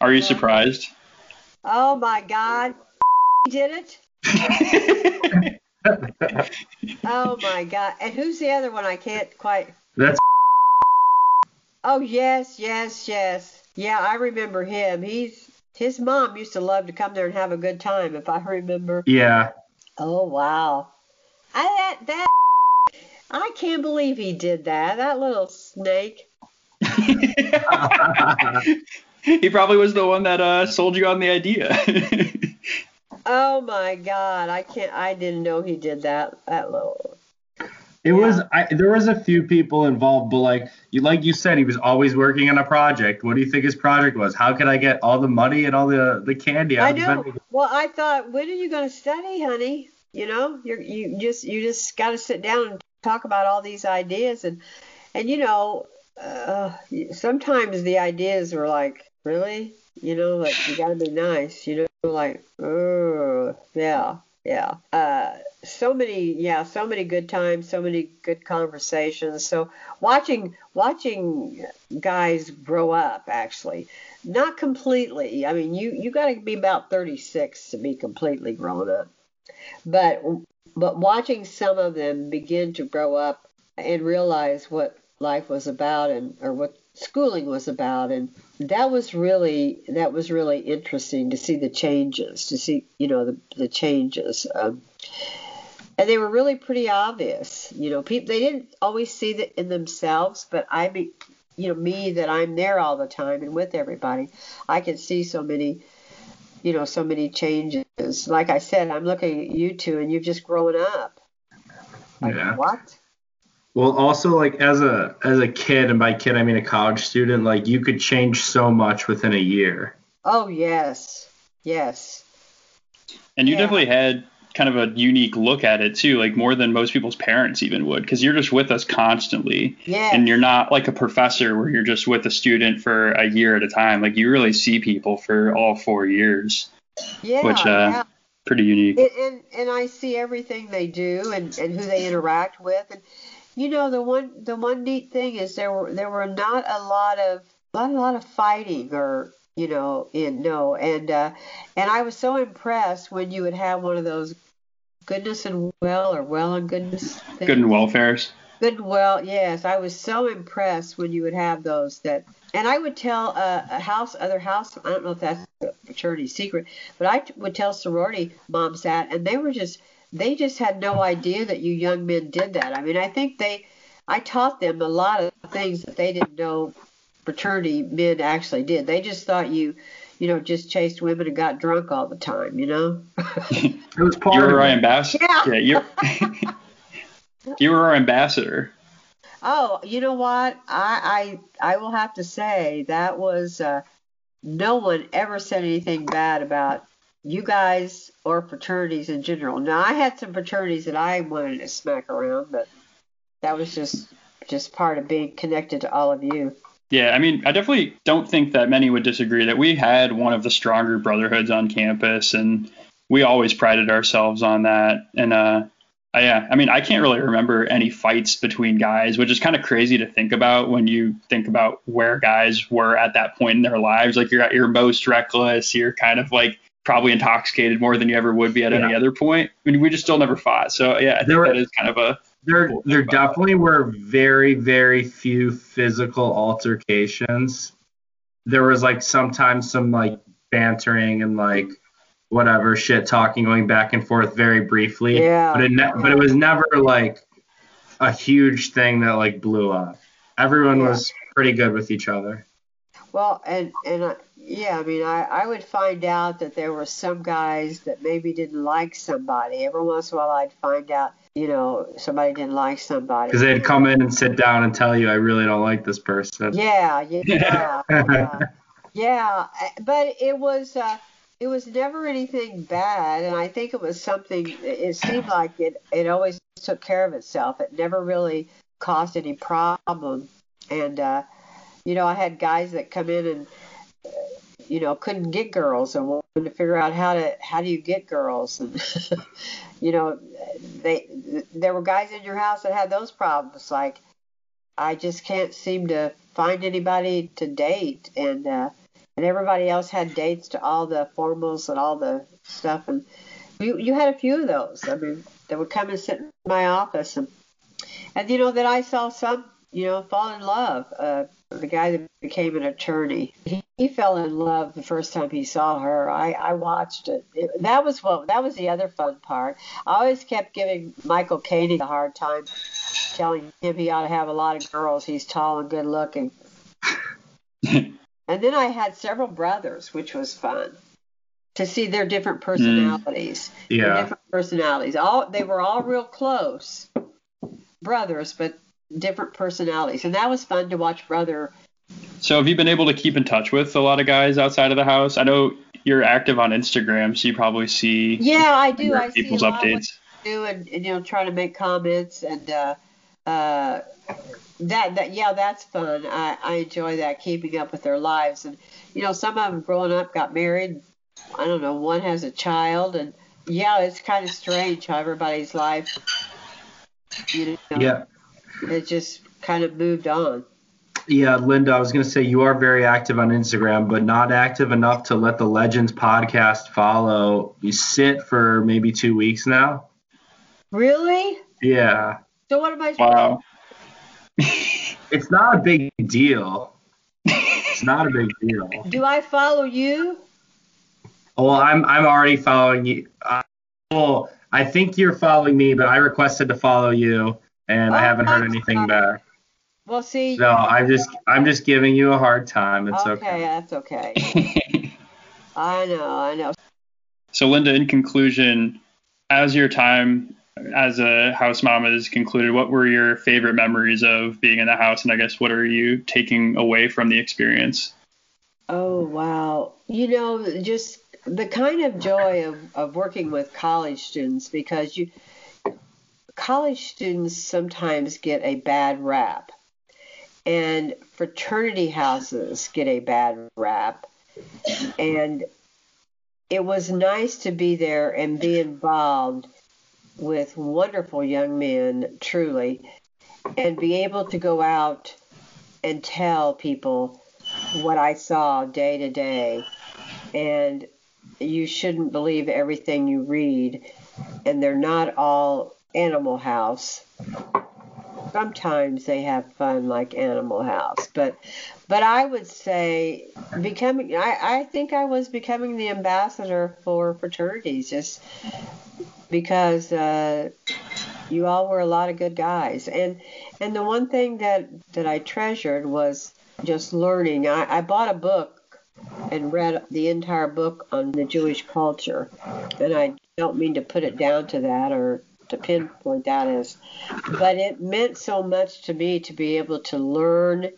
Are you surprised? Oh, my God. He did it? Oh, my God. And who's the other one? I can't quite. That's. Oh, yes. Yeah, I remember him. His mom used to love to come there and have a good time, if I remember. Yeah. Oh, wow. I can't believe he did that. That little snake. He probably was the one that sold you on the idea. Oh my God, I didn't know he did that. That little. There was a few people involved, but like you said, he was always working on a project. What do you think his project was? How could I get all the money and all the candy? I know. Well, I thought, when are you going to study, honey? You know, you just got to sit down and talk about all these ideas and you know. Sometimes the ideas were like, really? You know, like, you gotta be nice, you know, like, oh, yeah. so many good times, so many good conversations. So watching guys grow up, actually, not completely. I mean, you got to be about 36 to be completely grown up, but watching some of them begin to grow up and realize what life was about or what schooling was about, and that was really interesting to see the changes, to see the changes. And they were really pretty obvious. People, they didn't always see that in themselves, but I'm there all the time and with everybody, I can see so many changes. Like I said, I'm looking at you two and you've just grown up. Like, yeah. What? Well, also, like, as a kid, and by kid I mean a college student, like, you could change so much within a year. Oh, yes. And you definitely had kind of a unique look at it too, like more than most people's parents even would, because you're just with us constantly. Yes. And you're not like a professor where you're just with a student for a year at a time. Like, you really see people for all 4 years, which pretty unique. And I see everything they do and who they interact with. And the one neat thing is there were not a lot of fighting or and I was so impressed when you would have one of those goodness and well or well and goodness things. Good and welfares. Good and well, yes. I was so impressed when you would have those that, and I would tell other house, I don't know if that's a fraternity secret, but I would tell sorority moms that, and they just had no idea that you young men did that. I mean, I taught them a lot of things that they didn't know fraternity men actually did. They just thought you just chased women and got drunk all the time, It was part of our ambassador. Yeah. You were our ambassador. Oh, you know what? I will have to say that was no one ever said anything bad about you guys or fraternities in general. Now, I had some fraternities that I wanted to smack around, but that was just part of being connected to all of you. Yeah, I mean, I definitely don't think that many would disagree that we had one of the stronger brotherhoods on campus, and we always prided ourselves on that. And I can't really remember any fights between guys, which is kind of crazy to think about when you think about where guys were at that point in their lives. Like, you're at your most reckless, you're kind of like probably intoxicated more than you ever would be at any other point. I mean, we just still never fought. So yeah, I think that is kind of a... There definitely were very, very few physical altercations. There was like sometimes some like bantering and like whatever shit talking going back and forth very briefly. Yeah. But it was never like a huge thing that like blew up. Everyone was pretty good with each other. Well, I would find out that there were some guys that maybe didn't like somebody. Every once in a while, I'd find out, somebody didn't like somebody. Because they'd come in and sit down and tell you, I really don't like this person. Yeah. But it was never anything bad, and I think it was something, it seemed like it always took care of itself. It never really caused any problem. And, I had guys that come in and, couldn't get girls and wanted to figure out how do you get girls, and there were guys in your house that had those problems, like, I just can't seem to find anybody to date, and everybody else had dates to all the formals and all the stuff, and you had a few of those. I mean, they would come and sit in my office, and then I saw some fall in love. The guy that became an attorney, he fell in love the first time he saw her. I watched it. That was the other fun part. I always kept giving Michael Caine a hard time, telling him he ought to have a lot of girls. He's tall and good looking. And then I had several brothers, which was fun to see their different personalities. Yeah. Their different personalities. They were all real close brothers, but different personalities, and that was fun to watch. So have you been able to keep in touch with a lot of guys outside of the house? I know you're active on Instagram, so you probably see I do. I see people's updates and try to make comments, and that's fun. I enjoy that, keeping up with their lives, and some of them growing up got married. I don't know, one has a child, and Yeah, it's kind of strange how everybody's life, you know, yeah, it just kind of moved on. Yeah, Linda, I was going to say you are very active on Instagram, but not active enough to let the Legends podcast follow. You sit for maybe 2 weeks now. Really? Yeah. So what am I doing? Wow. It's not a big deal. It's not a big deal. Do I follow you? Well, I'm already following you. Well, I think you're following me, but I requested to follow you, and I haven't heard anything back. Well, see. No, I'm just giving you a hard time. It's okay. Okay, that's okay. I know. So, Linda, in conclusion, as your time as a house mama is concluded, what were your favorite memories of being in the house, and I guess what are you taking away from the experience? Oh, wow. You know, just the kind of joy of working with college students, because college students sometimes get a bad rap, and fraternity houses get a bad rap, and it was nice to be there and be involved with wonderful young men, truly, and be able to go out and tell people what I saw day to day. And you shouldn't believe everything you read, and they're not all Animal House. Sometimes they have fun like Animal House, but I would say I think I was becoming the ambassador for fraternities, just because you all were a lot of good guys, and the one thing that I treasured was just learning. I bought a book and read the entire book on the Jewish culture, and I don't mean to put it down to that or to pinpoint that is, but it meant so much to me to be able to learn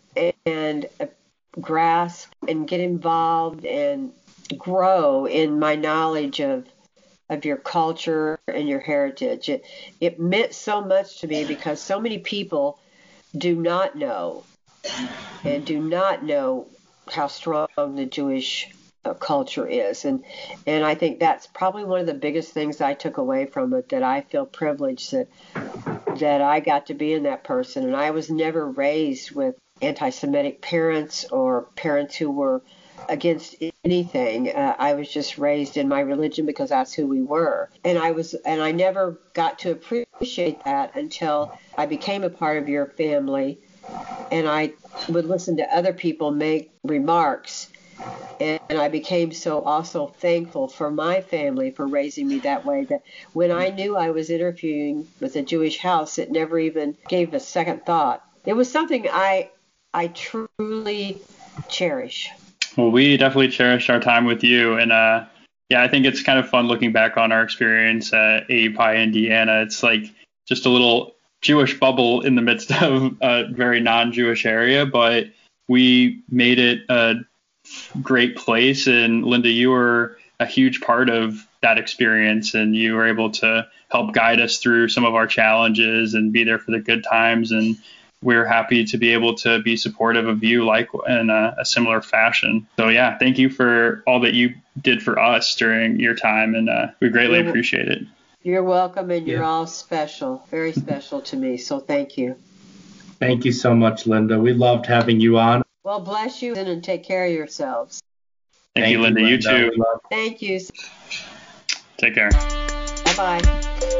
and grasp and get involved and grow in my knowledge of your culture and your heritage. It meant so much to me because so many people do not know and do not know how strong the Jewish culture is, and I think that's probably one of the biggest things I took away from it, that I feel privileged that I got to be in that person. And I was never raised with anti-Semitic parents or parents who were against anything. I was just raised in my religion because that's who we were, and I never got to appreciate that until I became a part of your family, and I would listen to other people make remarks. And I became so also thankful for my family for raising me that way, that when I knew I was interviewing with a Jewish house, it never even gave a second thought. It was something I truly cherish. Well, we definitely cherished our time with you. And I think it's kind of fun looking back on our experience at AEPi, Indiana. It's like just a little Jewish bubble in the midst of a very non-Jewish area, but we made it a great place. And Linda, you were a huge part of that experience, and you were able to help guide us through some of our challenges and be there for the good times. And we're happy to be able to be supportive of you like in a similar fashion. So yeah, thank you for all that you did for us during your time, and we greatly appreciate it. You're welcome, and you're all special, very special to me. So thank you. Thank you so much, Linda. We loved having you on. Well, bless you and take care of yourselves. Thank you, Linda. You too. Thank you. Take care. Bye-bye.